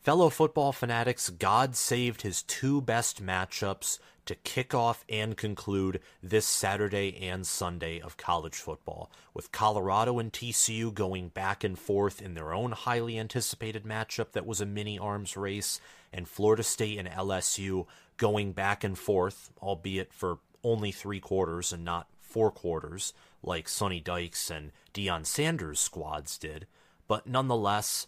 Fellow football fanatics, God saved his two best matchups to kick off and conclude this Saturday and Sunday of college football, with Colorado and TCU going back and forth in their own highly anticipated matchup that was a mini arms race, and Florida State and LSU going back and forth, albeit for only 3 quarters and not 4 quarters, like Sonny Dykes and Deion Sanders' squads did, but nonetheless,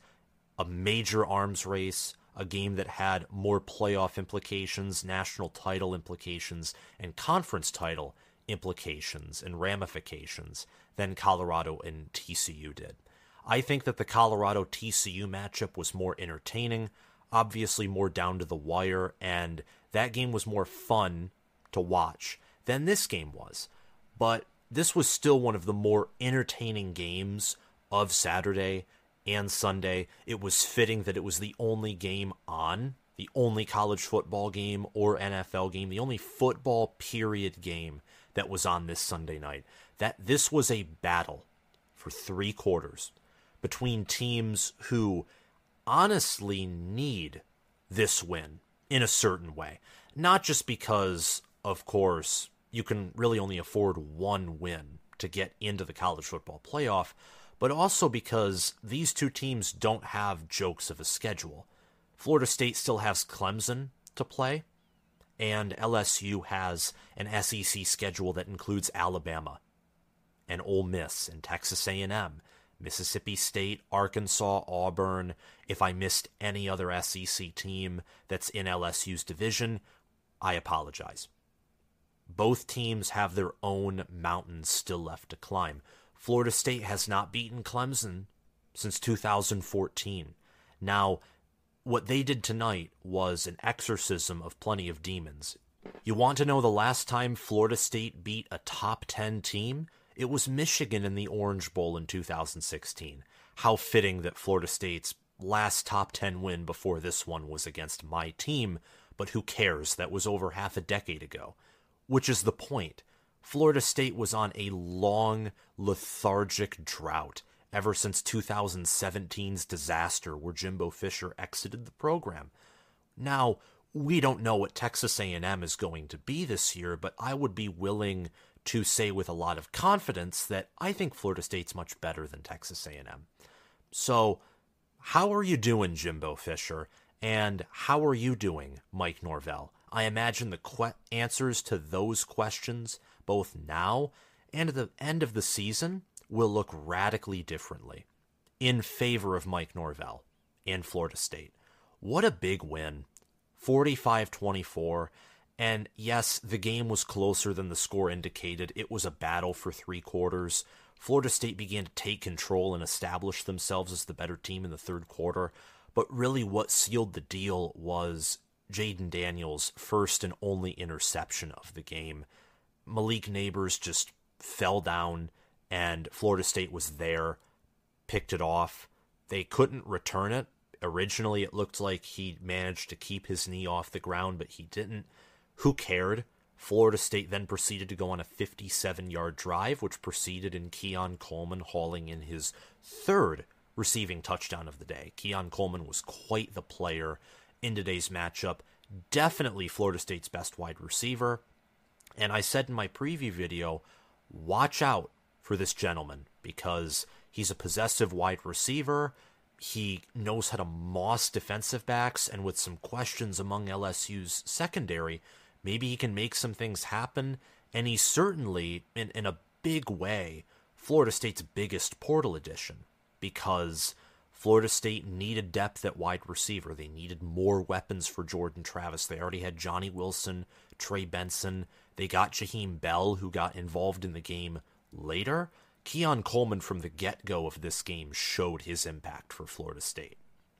a major arms race, a game that had more playoff implications, national title implications, and conference title implications and ramifications than Colorado and TCU did. I think that the Colorado-TCU matchup was more entertaining, obviously more down to the wire, and that game was more fun to watch than this game was. But this was still one of the more entertaining games of Saturday and Sunday. It was fitting that it was the only game on, the only college football game or NFL game, the only football period game that was on this Sunday night. That this was a battle for 3 quarters between teams who honestly need this win in a certain way. Not just because, of course, you can really only afford one win to get into the college football playoff, but also because these two teams don't have jokes of a schedule. Florida State still has Clemson to play, and LSU has an SEC schedule that includes Alabama and Ole Miss and Texas A&M, Mississippi State, Arkansas, Auburn. If I missed any other SEC team that's in LSU's division, I apologize. Both teams have their own mountains still left to climb. Florida State has not beaten Clemson since 2014. Now, what they did tonight was an exorcism of plenty of demons. You want to know the last time Florida State beat a top 10 team? It was Michigan in the Orange Bowl in 2016. How fitting that Florida State's last top 10 win before this one was against my team, but who cares? That was over half a decade ago, which is the point. Florida State was on a long, lethargic drought ever since 2017's disaster where Jimbo Fisher exited the program. Now, we don't know what Texas A&M is going to be this year, but I would be willing to say with a lot of confidence that I think Florida State's much better than Texas A&M. So, how are you doing, Jimbo Fisher? And how are you doing, Mike Norvell? I imagine the answers to those questions, both now and at the end of the season, will look radically differently in favor of Mike Norvell and Florida State. What a big win, 45-24. And yes, the game was closer than the score indicated. It was a battle for 3 quarters. Florida State began to take control and establish themselves as the better team in the third quarter. But really what sealed the deal was Jayden Daniels' first and only interception of the game. Malik Neighbors just fell down, and Florida State was there, picked it off. They couldn't return it. Originally, it looked like he managed to keep his knee off the ground, but he didn't. Who cared? Florida State then proceeded to go on a 57-yard drive, which proceeded in Keon Coleman hauling in his third receiving touchdown of the day. Keon Coleman was quite the player in today's matchup, definitely Florida State's best wide receiver. And I said in my preview video, watch out for this gentleman because he's a possessive wide receiver. He knows how to moss defensive backs, and with some questions among LSU's secondary, maybe he can make some things happen. And he's certainly, in a big way, Florida State's biggest portal addition because Florida State needed depth at wide receiver. They needed more weapons for Jordan Travis. They already had Johnny Wilson, Trey Benson. They got Jaheim Bell, who got involved in the game later. Keon Coleman, from the get-go of this game, showed his impact for Florida State.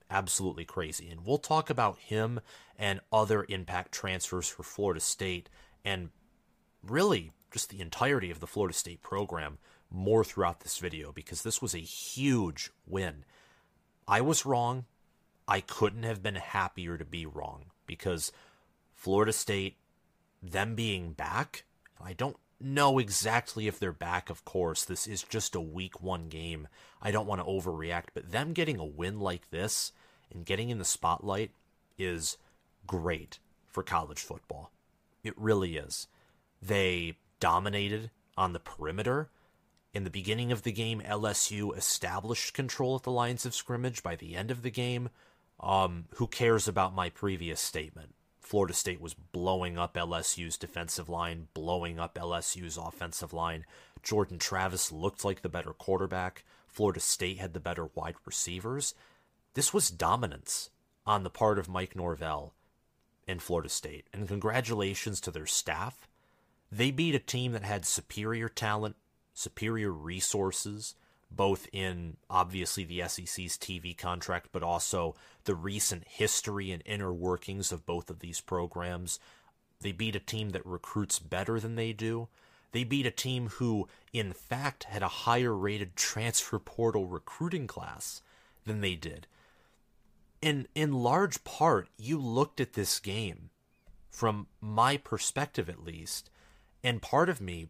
Absolutely crazy. And we'll talk about him and other impact transfers for Florida State and really just the entirety of the Florida State program more throughout this video because this was a huge win. I was wrong. I couldn't have been happier to be wrong because Florida State, them being back, I don't know exactly if they're back, of course. This is just a week one game. I don't want to overreact, but them getting a win like this and getting in the spotlight is great for college football. It really is. They dominated on the perimeter. In the beginning of the game, LSU established control at the lines of scrimmage. By the end of the game, who cares about my previous statement? Florida State was blowing up LSU's defensive line, blowing up LSU's offensive line. Jordan Travis looked like the better quarterback. Florida State had the better wide receivers. This was dominance on the part of Mike Norvell and Florida State. And congratulations to their staff. They beat a team that had superior talent, superior resources, both in obviously the SEC's TV contract, but also the recent history and inner workings of both of these programs. They beat a team that recruits better than they do. They beat a team who, in fact, had a higher rated transfer portal recruiting class than they did. And in large part, you looked at this game, from my perspective at least, and part of me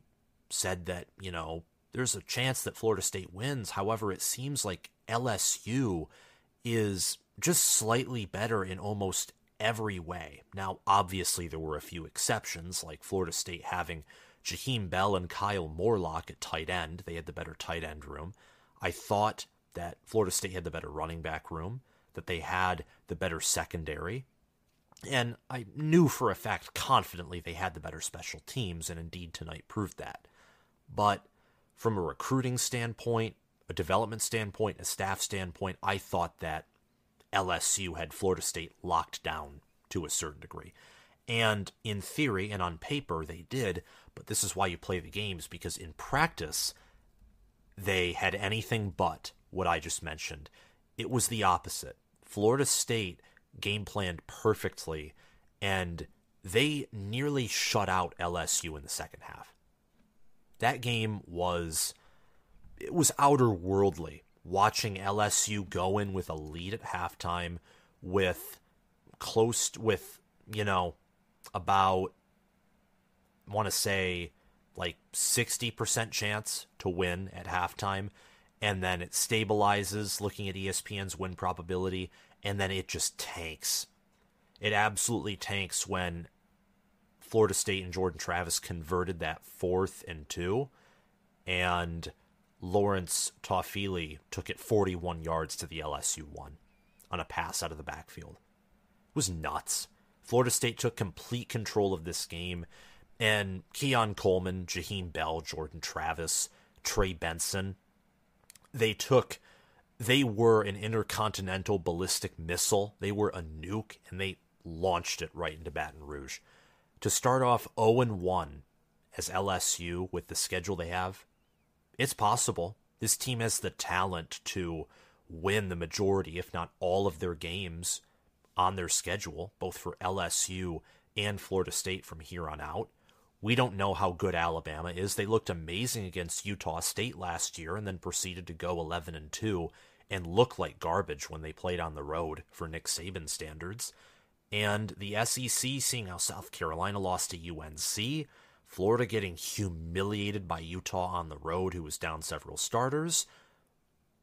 said that, you know, there's a chance that Florida State wins. However, it seems like LSU is just slightly better in almost every way. Now, obviously, there were a few exceptions, like Florida State having Jaheim Bell and Kyle Morlock at tight end. They had the better tight end room. I thought that Florida State had the better running back room, that they had the better secondary. And I knew for a fact, confidently, they had the better special teams, and indeed tonight proved that. But from a recruiting standpoint, a development standpoint, a staff standpoint, I thought that LSU had Florida State locked down to a certain degree. And in theory and on paper, they did, but this is why you play the games, because in practice, they had anything but what I just mentioned. It was the opposite. Florida State game planned perfectly, and they nearly shut out LSU in the second half. That game was outerworldly. Watching LSU go in with a lead at halftime, about I want to say like 60% chance to win at halftime, and then it stabilizes looking at ESPN's win probability, and then it just tanks. It absolutely tanks when Florida State and Jordan Travis converted that 4th and 2, and Lawrence Toffili took it 41 yards to the LSU 1 on a pass out of the backfield. It was nuts. Florida State took complete control of this game, and Keon Coleman, Jaheim Bell, Jordan Travis, Trey Benson, they were an intercontinental ballistic missile. They were a nuke, and they launched it right into Baton Rouge. To start off 0-1 as LSU with the schedule they have, it's possible. This team has the talent to win the majority, if not all, of their games on their schedule, both for LSU and Florida State from here on out. We don't know how good Alabama is. They looked amazing against Utah State last year and then proceeded to go 11-2 and look like garbage when they played on the road for Nick Saban standards. And the SEC, seeing how South Carolina lost to UNC, Florida getting humiliated by Utah on the road, who was down several starters.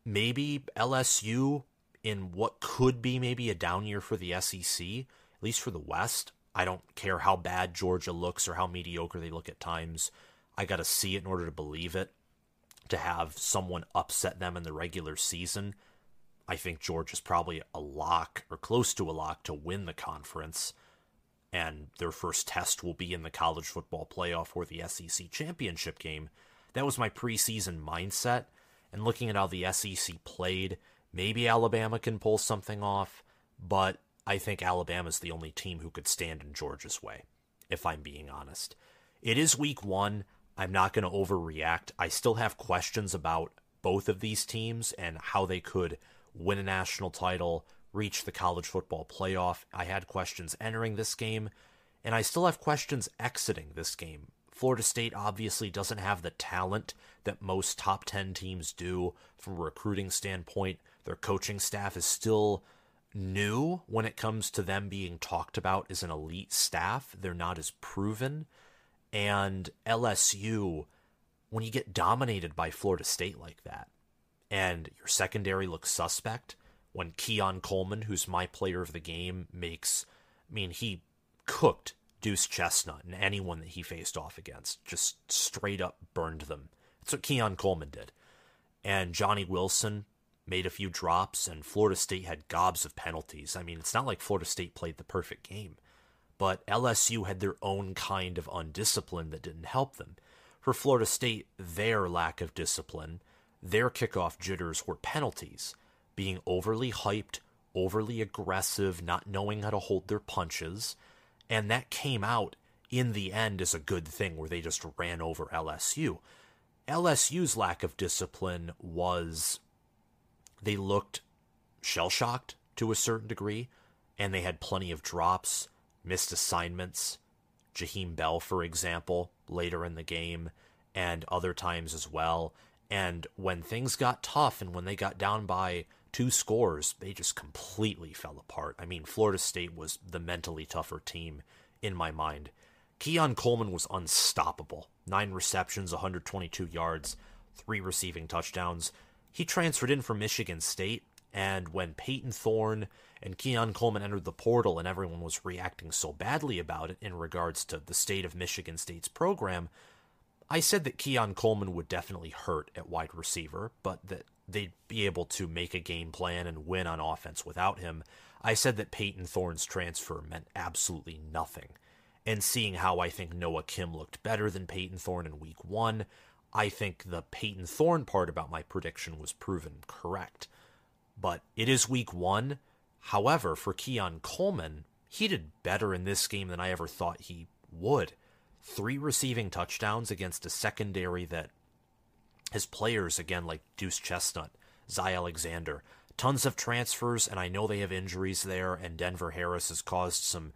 Maybe LSU, in what could be maybe a down year for the SEC, at least for the West. I don't care how bad Georgia looks or how mediocre they look at times. I got to see it in order to believe it. To have someone upset them in the regular season, I think Georgia's probably a lock or close to a lock to win the conference, and their first test will be in the college football playoff or the SEC championship game. That was my preseason mindset, and looking at how the SEC played, maybe Alabama can pull something off, but I think Alabama's the only team who could stand in Georgia's way, if I'm being honest. It is week 1. I'm not going to overreact. I still have questions about both of these teams and how they could win a national title, reach the college football playoff. I had questions entering this game, and I still have questions exiting this game. Florida State obviously doesn't have the talent that most top 10 teams do from a recruiting standpoint. Their coaching staff is still new when it comes to them being talked about as an elite staff. They're not as proven. And LSU, when you get dominated by Florida State like that, and your secondary looks suspect, when Keon Coleman, who's my player of the game, makes, I mean, he cooked Deuce Chestnut and anyone that he faced off against, just straight up burned them. That's what Keon Coleman did. And Johnny Wilson made a few drops, and Florida State had gobs of penalties. I mean, it's not like Florida State played the perfect game, but LSU had their own kind of undiscipline that didn't help them. For Florida State, their lack of discipline, their kickoff jitters were penalties, being overly hyped, overly aggressive, not knowing how to hold their punches, and that came out in the end as a good thing where they just ran over LSU. LSU's lack of discipline was they looked shell-shocked to a certain degree, and they had plenty of drops, missed assignments, Jaheim Bell, for example, later in the game, and other times as well. And when things got tough and when they got down by 2 scores, they just completely fell apart. I mean, Florida State was the mentally tougher team in my mind. Keon Coleman was unstoppable. 9 receptions, 122 yards, 3 receiving touchdowns. He transferred in from Michigan State, and when Peyton Thorne and Keon Coleman entered the portal and everyone was reacting so badly about it in regards to the state of Michigan State's program, I said that Keon Coleman would definitely hurt at wide receiver, but that they'd be able to make a game plan and win on offense without him. I said that Peyton Thorne's transfer meant absolutely nothing. And seeing how I think Noah Kim looked better than Peyton Thorne in week one, I think the Peyton Thorne part about my prediction was proven correct. But it is week one. However, for Keon Coleman, he did better in this game than I ever thought he would. 3 receiving touchdowns against a secondary that his players, again, like Deuce Chestnut, Zy Alexander, tons of transfers, and I know they have injuries there, and Denver Harris has caused some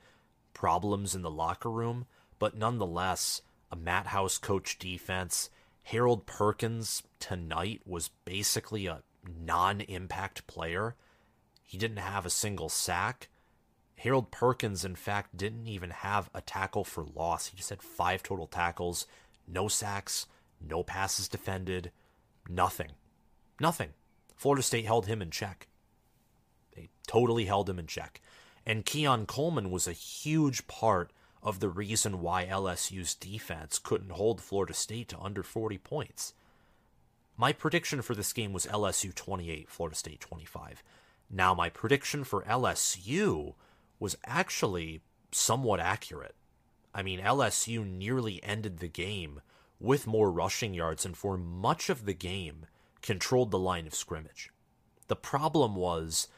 problems in the locker room, but nonetheless, a Matt House coach defense. Harold Perkins tonight was basically a non-impact player. He didn't have a single sack. Harold Perkins, in fact, didn't even have a tackle for loss. He just had 5 total tackles, no sacks, no passes defended, nothing. Nothing. Florida State held him in check. They totally held him in check. And Keon Coleman was a huge part of the reason why LSU's defense couldn't hold Florida State to under 40 points. My prediction for this game was LSU 28, Florida State 25. Now, my prediction for LSU was actually somewhat accurate. I mean, LSU nearly ended the game with more rushing yards and for much of the game controlled the line of scrimmage. The problem was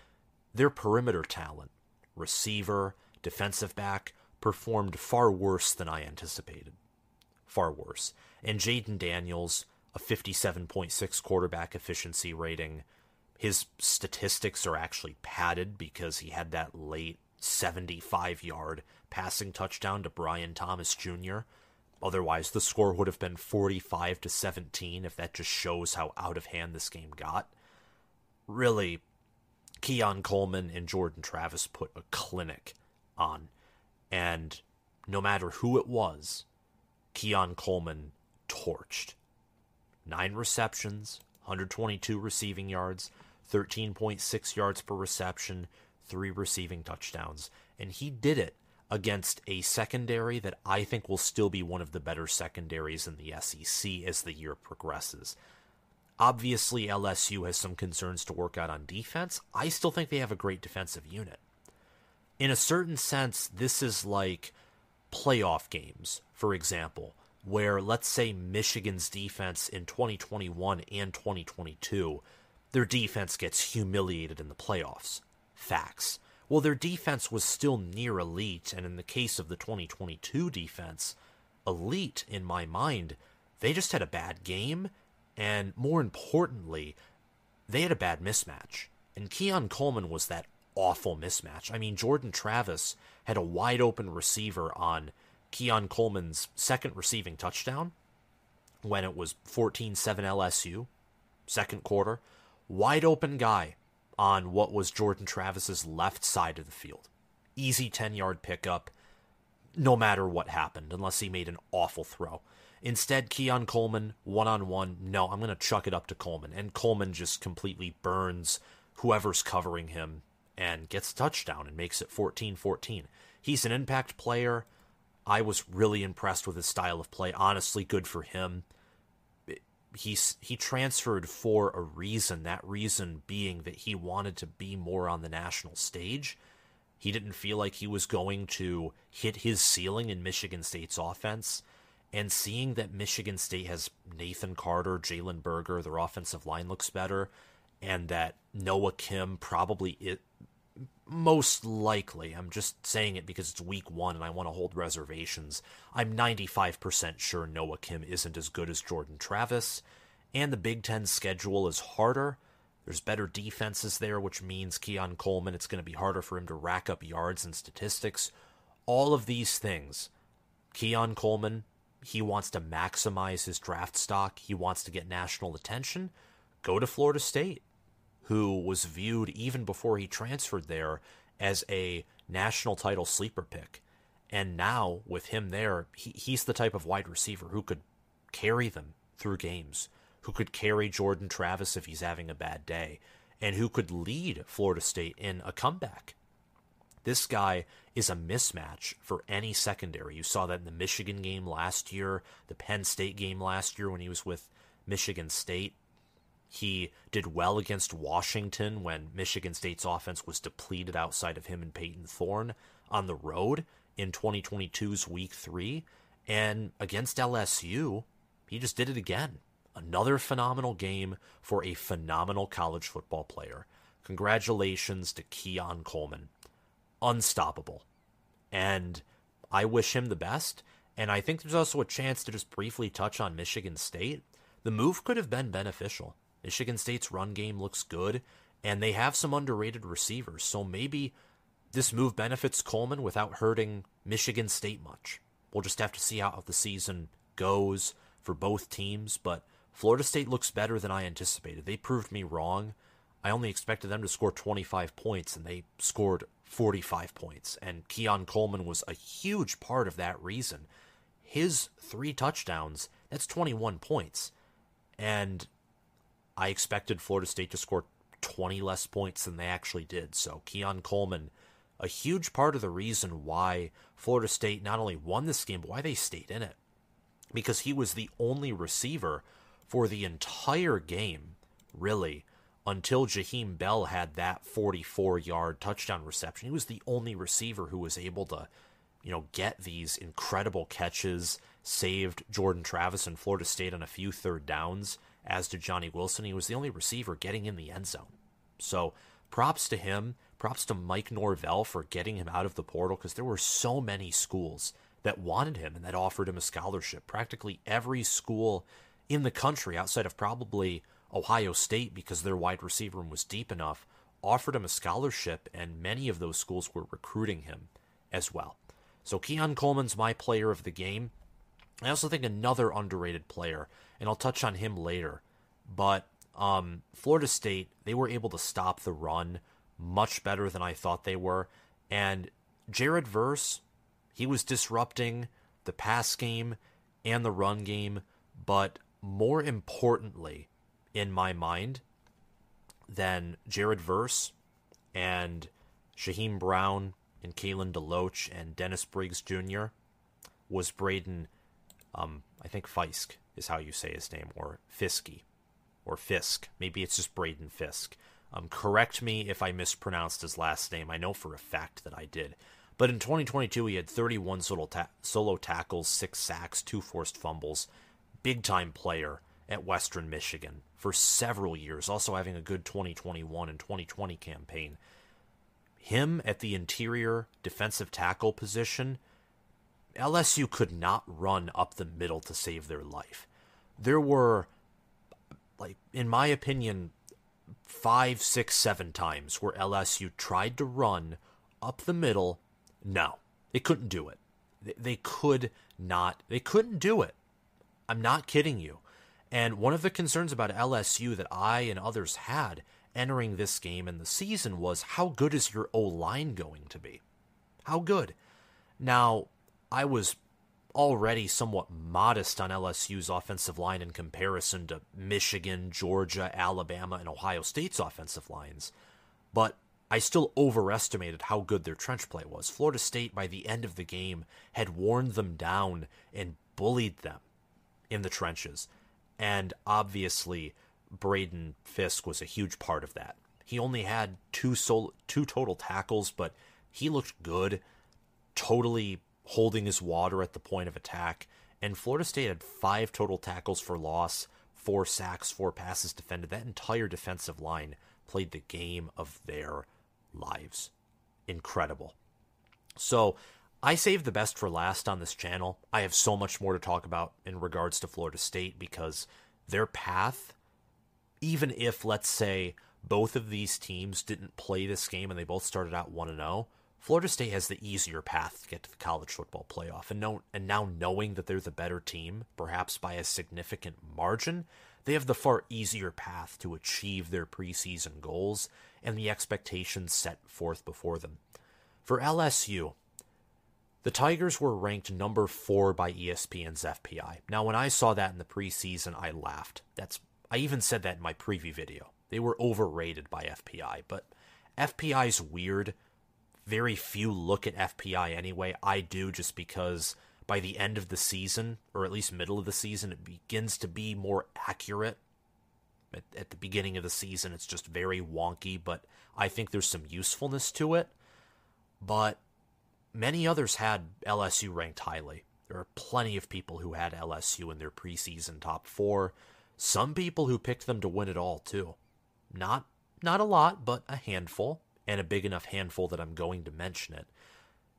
their perimeter talent, receiver, defensive back, performed far worse than I anticipated. Far worse. And Jayden Daniels, a 57.6 quarterback efficiency rating, his statistics are actually padded because he had that late 75-yard passing touchdown to Brian Thomas Jr. Otherwise, the score would have been 45-17 if that just shows how out of hand this game got. Really, Keon Coleman and Jordan Travis put a clinic on. And no matter who it was, Keon Coleman torched. 9 receptions, 122 receiving yards, 13.6 yards per reception, 3 receiving touchdowns. And he did it against a secondary that I think will still be one of the better secondaries in the SEC as the year progresses. Obviously, LSU has some concerns to work out on defense. I still think they have a great defensive unit. In a certain sense, this is like playoff games, for example, where let's say Michigan's defense in 2021 and 2022, their defense gets humiliated in the playoffs. Facts. Well, their defense was still near elite, and in the case of the 2022 defense, elite in my mind, they just had a bad game, and more importantly, they had a bad mismatch. And Keon Coleman was that awful mismatch. I mean, Jordan Travis had a wide open receiver on Keon Coleman's 2nd receiving touchdown when it was 14-7 LSU, 2nd quarter. Wide open guy on what was Jordan Travis's left side of the field. Easy 10-yard pickup, no matter what happened, unless he made an awful throw. Instead, Keon Coleman, one-on-one, no, I'm going to chuck it up to Coleman. And Coleman just completely burns whoever's covering him and gets a touchdown and makes it 14-14. He's an impact player. I was really impressed with his style of play. Honestly, good for him. He transferred for a reason, that reason being that he wanted to be more on the national stage. He didn't feel like he was going to hit his ceiling in Michigan State's offense. And seeing that Michigan State has Nathan Carter, Jalen Berger, their offensive line looks better, and that Noah Kim probably, most likely, I'm just saying it because it's week one and I want to hold reservations, I'm 95% sure Noah Kim isn't as good as Jordan Travis, and the Big Ten schedule is harder. There's better defenses there, which means Keon Coleman, it's going to be harder for him to rack up yards and statistics. All of these things, Keon Coleman, he wants to maximize his draft stock. He wants to get national attention. Go to Florida State, who was viewed even before he transferred there as a national title sleeper pick. And now with him there, he's the type of wide receiver who could carry them through games, who could carry Jordan Travis if he's having a bad day, and who could lead Florida State in a comeback. This guy is a mismatch for any secondary. You saw that in the Michigan game last year, the Penn State game last year when he was with Michigan State. He did well against Washington when Michigan State's offense was depleted outside of him and Peyton Thorne on the road in 2022's Week 3. And against LSU, he just did it again. Another phenomenal game for a phenomenal college football player. Congratulations to Keon Coleman. Unstoppable. And I wish him the best. And I think there's also a chance to just briefly touch on Michigan State. The move could have been beneficial. Michigan State's run game looks good, and they have some underrated receivers. So maybe this move benefits Coleman without hurting Michigan State much. We'll just have to see how the season goes for both teams. But Florida State looks better than I anticipated. They proved me wrong. I only expected them to score 25 points, and they scored 45 points, and Keon Coleman was a huge part of that reason. His 3 touchdowns, that's 21 points, and I expected Florida State to score 20 less points than they actually did. So Keon Coleman, a huge part of the reason why Florida State not only won this game, but why they stayed in it, because he was the only receiver for the entire game, really, until Jaheim Bell had that 44-yard touchdown reception. He was the only receiver who was able to, get these incredible catches, saved Jordan Travis and Florida State on a few third downs, as did Johnny Wilson. He was the only receiver getting in the end zone. So props to him, props to Mike Norvell for getting him out of the portal, because there were so many schools that wanted him and that offered him a scholarship. Practically every school in the country outside of probably Ohio State, because their wide receiver room was deep enough, offered him a scholarship, and many of those schools were recruiting him as well. So Keon Coleman's my player of the game. I also think another underrated player, and I'll touch on him later, but Florida State, they were able to stop the run much better than I thought they were, and Jared Verse, he was disrupting the pass game and the run game, but more importantly, in my mind, than Jared Verse and Shaheem Brown and Kalen DeLoach and Dennis Briggs Jr. was Braden, I think Fisk is how you say his name, or Fisky, or Fisk. Maybe it's just Braden Fisk. Correct me if I mispronounced his last name. I know for a fact that I did. But in 2022, he had 31 solo tackles, 6 sacks, 2 forced fumbles. Big-time player at Western Michigan for several years, also having a good 2021 and 2020 campaign. Him at the interior defensive tackle position, LSU could not run up the middle to save their life. There were, in my opinion, 5, 6, 7 times where LSU tried to run up the middle. No, they couldn't do it. They couldn't do it. I'm not kidding you. And one of the concerns about LSU that I and others had entering this game and the season was, how good is your O-line going to be? How good? Now, I was already somewhat modest on LSU's offensive line in comparison to Michigan, Georgia, Alabama, and Ohio State's offensive lines, but I still overestimated how good their trench play was. Florida State, by the end of the game, had worn them down and bullied them in the trenches. And obviously, Braden Fisk was a huge part of that. He only had two total tackles, but he looked good, totally holding his water at the point of attack. And Florida State had 5 total tackles for loss, 4 sacks, 4 passes defended. That entire defensive line played the game of their lives. Incredible. So I saved the best for last on this channel. I have so much more to talk about in regards to Florida State, because their path, even if, let's say, both of these teams didn't play this game and they both started out 1-0, Florida State has the easier path to get to the College Football Playoff. And now knowing that they're the better team, perhaps by a significant margin, they have the far easier path to achieve their preseason goals and the expectations set forth before them. For LSU, the Tigers were ranked number 4 by ESPN's FPI. Now, when I saw that in the preseason, I laughed. I even said that in my preview video. They were overrated by FPI, but FPI's weird. Very few look at FPI anyway. I do, just because by the end of the season, or at least middle of the season, it begins to be more accurate. At the beginning of the season, it's just very wonky, but I think there's some usefulness to it. But many others had LSU ranked highly. There are plenty of people who had LSU in their preseason top 4. Some people who picked them to win it all, too. Not a lot, but a handful, and a big enough handful that I'm going to mention it.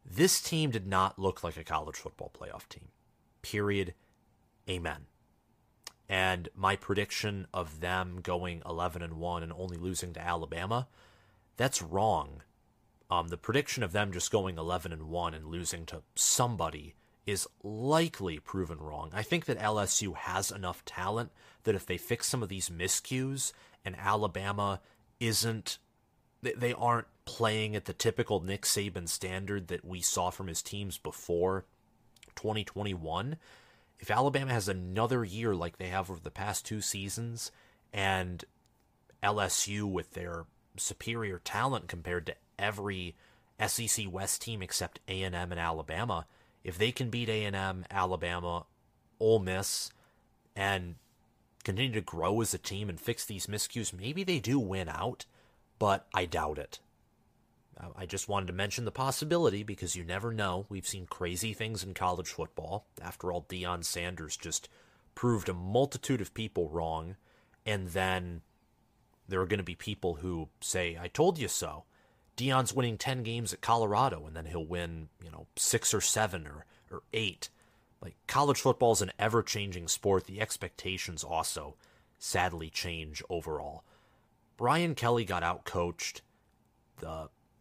This team did not look like a College Football Playoff team. Period. Amen. And my prediction of them going 11-1 and only losing to Alabama, that's wrong. The prediction of them just going 11-1 and losing to somebody is likely proven wrong. I think that LSU has enough talent that if they fix some of these miscues and Alabama they aren't playing at the typical Nick Saban standard that we saw from his teams before 2021. If Alabama has another year like they have over the past 2 seasons, and LSU with their superior talent compared to every SEC West team except A&M and Alabama, if they can beat A&M, Alabama, Ole Miss, and continue to grow as a team and fix these miscues, maybe they do win out. But I doubt it. I just wanted to mention the possibility, because you never know. We've seen crazy things in college football. After all, Deion Sanders just proved a multitude of people wrong. And then there are going to be people who say, I told you so. Deion's winning 10 games at Colorado, and then he'll win, 6 or 7 or 8. Like, college football is an ever-changing sport. The expectations also sadly change overall. Brian Kelly got outcoached.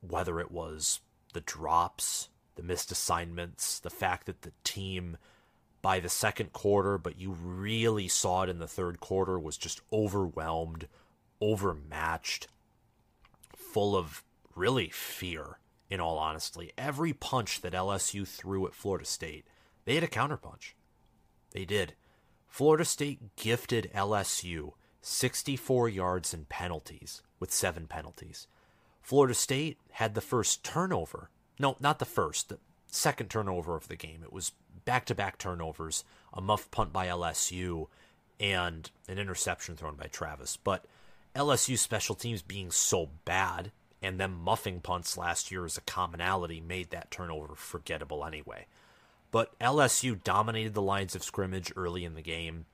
Whether it was the drops, the missed assignments, the fact that the team by the second quarter, but you really saw it in the third quarter, was just overwhelmed, overmatched, full of really fear, in all honesty. Every punch that LSU threw at Florida State, they had a counterpunch. They did. Florida State gifted LSU 64 yards in penalties, with 7 penalties. Florida State had the first turnover. No, not the first, the second turnover of the game. It was back-to-back turnovers, a muffed punt by LSU, and an interception thrown by Travis. But LSU's special teams being so bad, and them muffing punts last year as a commonality, made that turnover forgettable anyway. But LSU dominated the lines of scrimmage early in the game.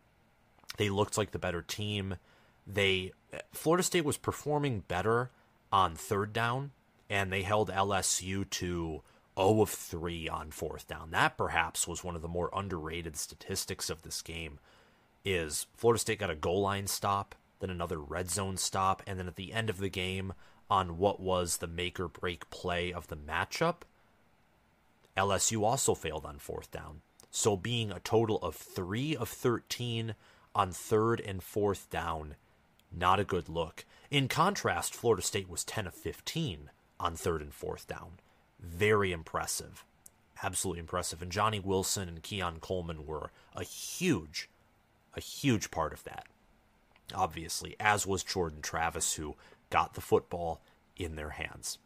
They looked like the better team. Florida State was performing better on third down, and they held LSU to 0 of 3 on fourth down. That perhaps was one of the more underrated statistics of this game, is Florida State got a goal line stop, then another red zone stop, and then at the end of the game, on what was the make-or-break play of the matchup, LSU also failed on fourth down. So being a total of 3 of 13 on third and fourth down, not a good look. In contrast, Florida State was 10 of 15 on third and fourth down. Very impressive. absolutely impressive. And Johnny Wilson and Keon Coleman were a huge part of that, obviously, as was Jordan Travis, who got the football in their hands.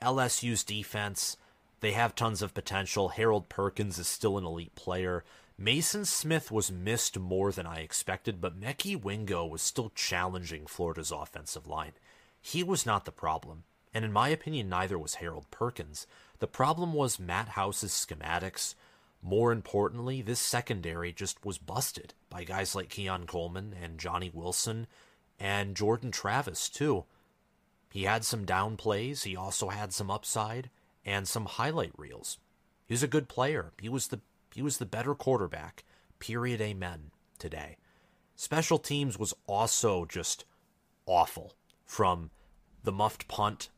LSU's defense, they have tons of potential. Harold Perkins is still an elite player. Mason Smith was missed more than I expected, but Mekhi Wingo was still challenging Florida's offensive line. He was not the problem, and in my opinion, neither was Harold Perkins. The problem was Matt House's schematics. More importantly, this secondary just was busted by guys like Keon Coleman and Johnny Wilson and Jordan Travis, too. He had some down plays. He also had some upside and some highlight reels. He's a good player. He was the better quarterback, period, amen, today. Special teams was also just awful. From the muffed punt,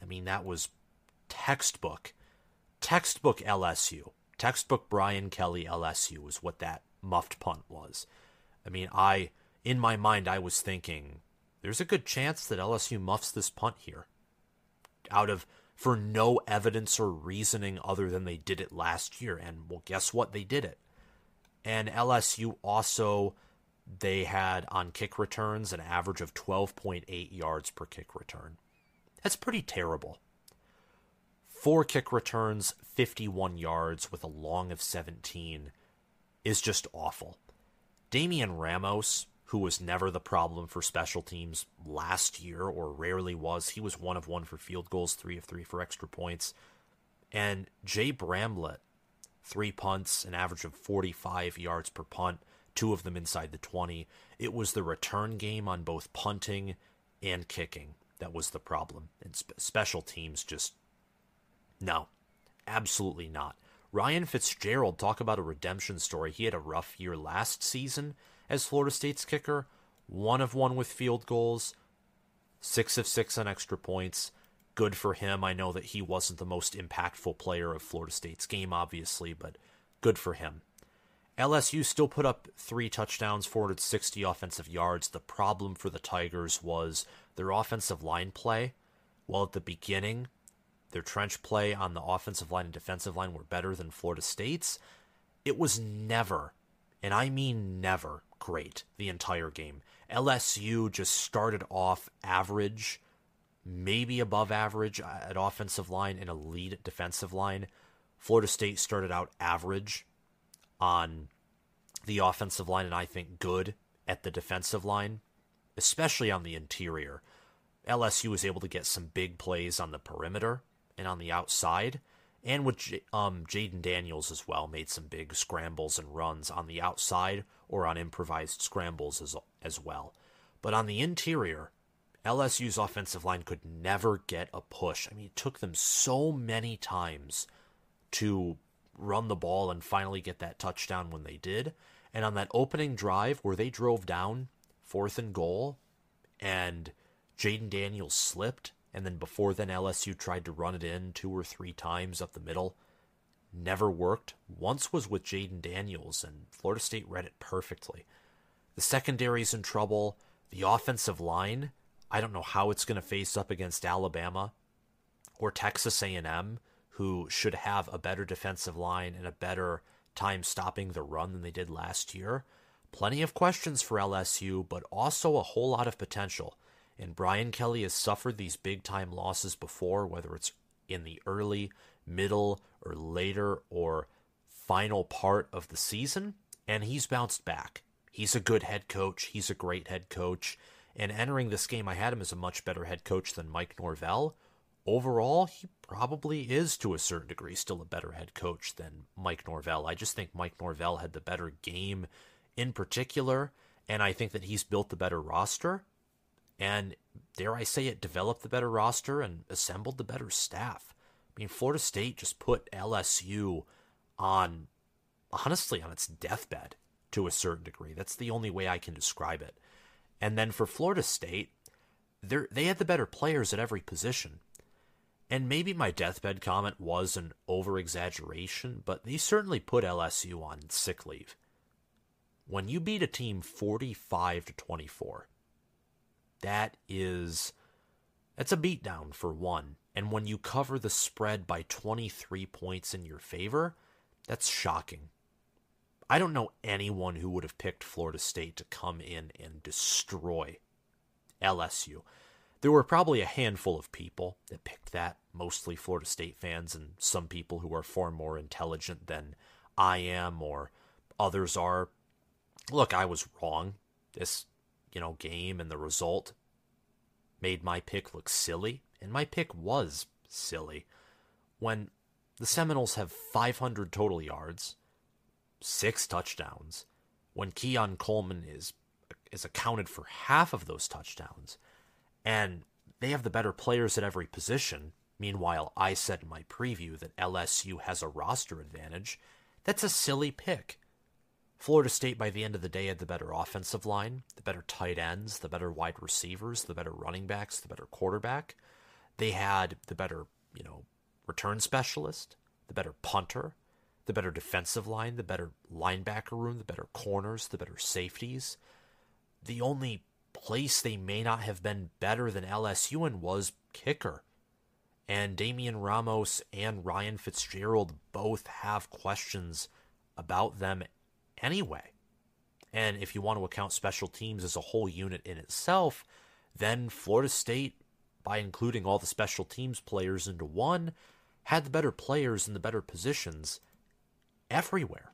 I mean, that was textbook LSU. Textbook Brian Kelly LSU is what that muffed punt was. I mean, in my mind, I was thinking, there's a good chance that LSU muffs this punt here. For no evidence or reasoning other than they did it last year. And, well, guess what? They did it. And LSU also, they had on kick returns an average of 12.8 yards per kick return. That's pretty terrible. 4 kick returns, 51 yards with a long of 17 is just awful. Damian Ramos, who was never the problem for special teams last year, or rarely was, he was 1 of 1 for field goals, 3 of 3 for extra points. And Jay Bramlett, 3 punts, an average of 45 yards per punt, 2 of them inside the 20. It was the return game on both punting and kicking that was the problem. And special teams just... no, absolutely not. Ryan Fitzgerald, talk about a redemption story. He had a rough year last season as Florida State's kicker. 1 of 1 with field goals, 6 of 6 on extra points. Good for him. I know that he wasn't the most impactful player of Florida State's game, obviously, but good for him. LSU still put up 3 touchdowns, 460 offensive yards. The problem for the Tigers was their offensive line play. Well, at the beginning, their trench play on the offensive line and defensive line were better than Florida State's. It was never, and I mean never, great the entire game. LSU just started off average, maybe above average at offensive line and elite at defensive line. Florida State started out average on the offensive line and I think good at the defensive line, especially on the interior. LSU was able to get some big plays on the perimeter and on the outside, and with Jayden Daniels as well, made some big scrambles and runs on the outside or on improvised scrambles as well. But on the interior, LSU's offensive line could never get a push. I mean, it took them so many times to run the ball and finally get that touchdown when they did. And on that opening drive where they drove down 4th and goal and Jayden Daniels slipped, and then before then, LSU tried to run it in 2 or 3 times up the middle. Never worked. Once was with Jayden Daniels, and Florida State read it perfectly. The secondary's in trouble. The offensive line, I don't know how it's going to face up against Alabama or Texas A&M, who should have a better defensive line and a better time stopping the run than they did last year. Plenty of questions for LSU, but also a whole lot of potential. And Brian Kelly has suffered these big-time losses before, whether it's in the early, middle, or later, or final part of the season, and he's bounced back. He's a good head coach. He's a great head coach. And entering this game, I had him as a much better head coach than Mike Norvell. Overall, he probably is, to a certain degree, still a better head coach than Mike Norvell. I just think Mike Norvell had the better game in particular, and I think that he's built the better roster. And dare I say it, developed the better roster and assembled the better staff. I mean, Florida State just put LSU on, honestly, on its deathbed to a certain degree. That's the only way I can describe it. And then for Florida State, they had the better players at every position. And maybe my deathbed comment was an over-exaggeration, but they certainly put LSU on sick leave. When you beat a team 45-24, that's a beatdown for one, And when you cover the spread by 23 points in your favor, that's shocking. I don't know anyone who would have picked Florida State to come in and destroy LSU. There were probably a handful of people that picked that, mostly Florida State fans and some people who are far more intelligent than I am or others are. Look, I was wrong. This, game and the result made my pick look silly, and my pick was silly. When the Seminoles have 500 total yards, 6 touchdowns, when Keon Coleman is accounted for half of those touchdowns, and they have the better players at every position. Meanwhile, I said in my preview that LSU has a roster advantage. That's a silly pick. Florida State, by the end of the day, had the better offensive line, the better tight ends, the better wide receivers, the better running backs, the better quarterback. They had the better, return specialist, the better punter, the better defensive line, the better linebacker room, the better corners, the better safeties. The only place they may not have been better than LSU in was kicker. And Damian Ramos and Ryan Fitzgerald both have questions about them anyway. And if you want to account special teams as a whole unit in itself, then Florida State, by including all the special teams players into one, had the better players in the better positions everywhere.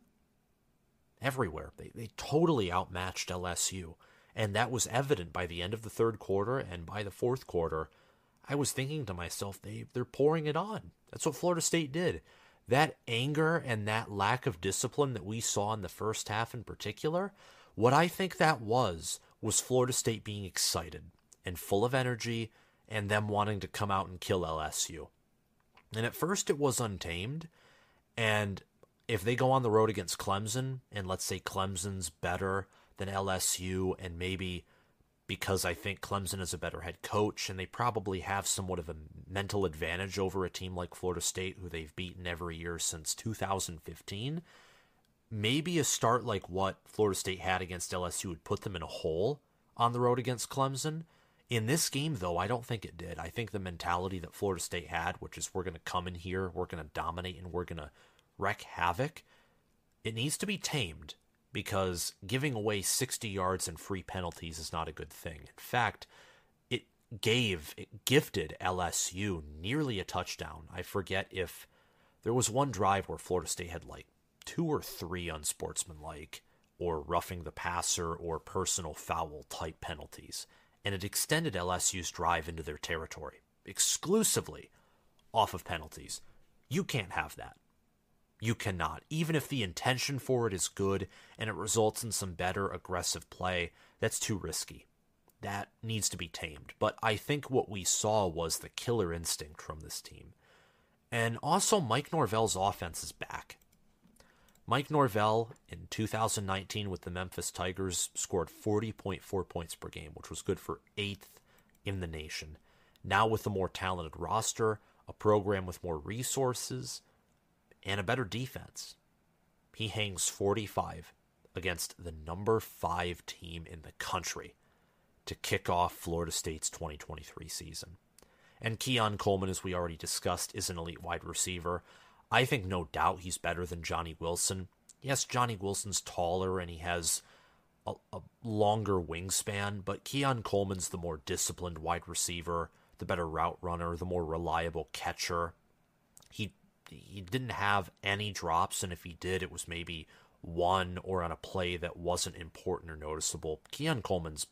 They totally outmatched LSU. And that was evident by the end of the third quarter, and by the fourth quarter, I was thinking to myself, they're pouring it on. That's what Florida State did. That anger and that lack of discipline that we saw in the first half in particular, what I think that was Florida State being excited and full of energy and them wanting to come out and kill LSU. And at first it was untamed, and if they go on the road against Clemson, and let's say Clemson's better than LSU, and maybe because I think Clemson is a better head coach and they probably have somewhat of a mental advantage over a team like Florida State, who they've beaten every year since 2015, maybe a start like what Florida State had against LSU would put them in a hole on the road against Clemson. In this game, though, I don't think it did. I think the mentality that Florida State had, which is we're going to come in here, we're going to dominate, and we're going to wreak havoc, it needs to be tamed. Because giving away 60 yards and free penalties is not a good thing. In fact, it gifted LSU nearly a touchdown. I forget if there was one drive where Florida State had 2 or 3 unsportsmanlike or roughing the passer or personal foul type penalties. And it extended LSU's drive into their territory exclusively off of penalties. You can't have that. You cannot. Even if the intention for it is good and it results in some better aggressive play, that's too risky. That needs to be tamed. But I think what we saw was the killer instinct from this team. And also, Mike Norvell's offense is back. Mike Norvell, in 2019 with the Memphis Tigers, scored 40.4 points per game, which was good for 8th in the nation. Now with a more talented roster, a program with more resources, and a better defense, he hangs 45 against the number 5 team in the country to kick off Florida State's 2023 season. And Keon Coleman, as we already discussed, is an elite wide receiver. I think no doubt he's better than Johnny Wilson. Yes, Johnny Wilson's taller and he has a longer wingspan, but Keon Coleman's the more disciplined wide receiver, the better route runner, the more reliable catcher. He didn't have any drops, and if he did, it was maybe one or on a play that wasn't important or noticeable. Keon Coleman's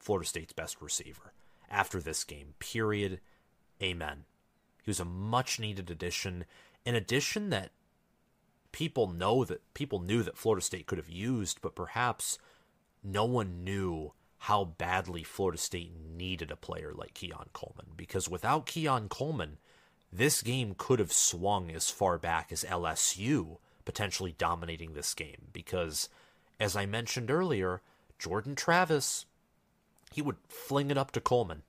Florida State's best receiver after this game, period. Amen. He was a much-needed addition, an addition that people knew that Florida State could have used, but perhaps no one knew how badly Florida State needed a player like Keon Coleman, because without Keon Coleman, this game could have swung as far back as LSU potentially dominating this game because, as I mentioned earlier, Jordan Travis, he would fling it up to Coleman,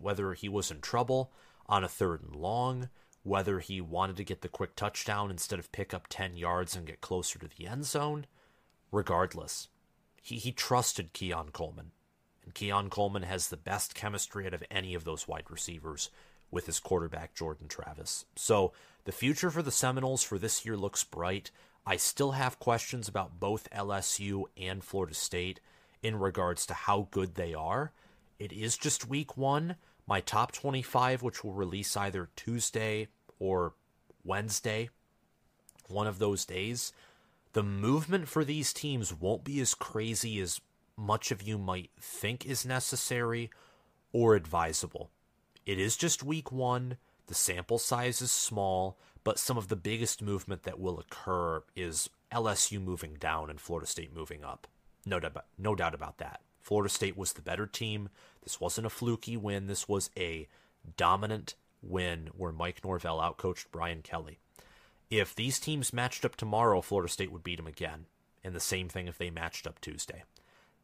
whether he was in trouble on a 3rd and long, whether he wanted to get the quick touchdown instead of pick up 10 yards and get closer to the end zone. Regardless, he trusted Keon Coleman, and Keon Coleman has the best chemistry out of any of those wide receivers with his quarterback, Jordan Travis. So the future for the Seminoles for this year looks bright. I still have questions about both LSU and Florida State in regards to how good they are. It is just week one. My top 25, which will release either Tuesday or Wednesday, one of those days, the movement for these teams won't be as crazy as much of you might think is necessary or advisable. It is just week one. The sample size is small, but some of the biggest movement that will occur is LSU moving down and Florida State moving up. No doubt about that. Florida State was the better team. This wasn't a fluky win. This was a dominant win where Mike Norvell outcoached Brian Kelly. If these teams matched up tomorrow, Florida State would beat them again. And the same thing if they matched up Tuesday.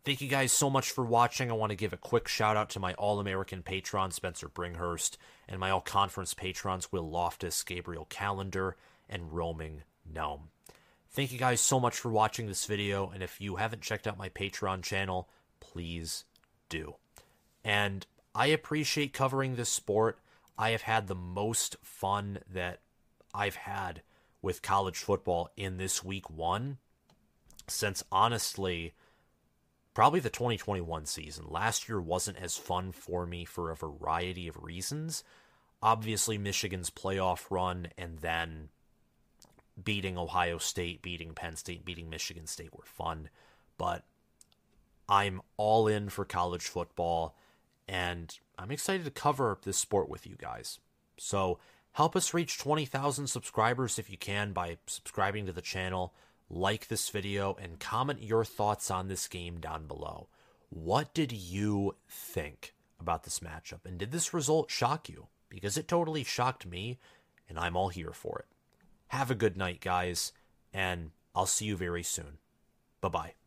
Thank you guys so much for watching. I want to give a quick shout out to my All-American patron, Spencer Bringhurst, and my All-Conference patrons, Will Loftus, Gabriel Calendar, and Roaming Gnome. Thank you guys so much for watching this video, and if you haven't checked out my Patreon channel, please do. And I appreciate covering this sport. I have had the most fun that I've had with college football in this week one since, honestly, probably the 2021 season. Last year wasn't as fun for me for a variety of reasons. Obviously, Michigan's playoff run and then beating Ohio State, beating Penn State, beating Michigan State were fun. But I'm all in for college football, and I'm excited to cover this sport with you guys. So help us reach 20,000 subscribers if you can by subscribing to the channel. Like this video and comment your thoughts on this game down below. What did you think about this matchup? And did this result shock you? Because it totally shocked me, and I'm all here for it. Have a good night, guys, and I'll see you very soon. Bye-bye.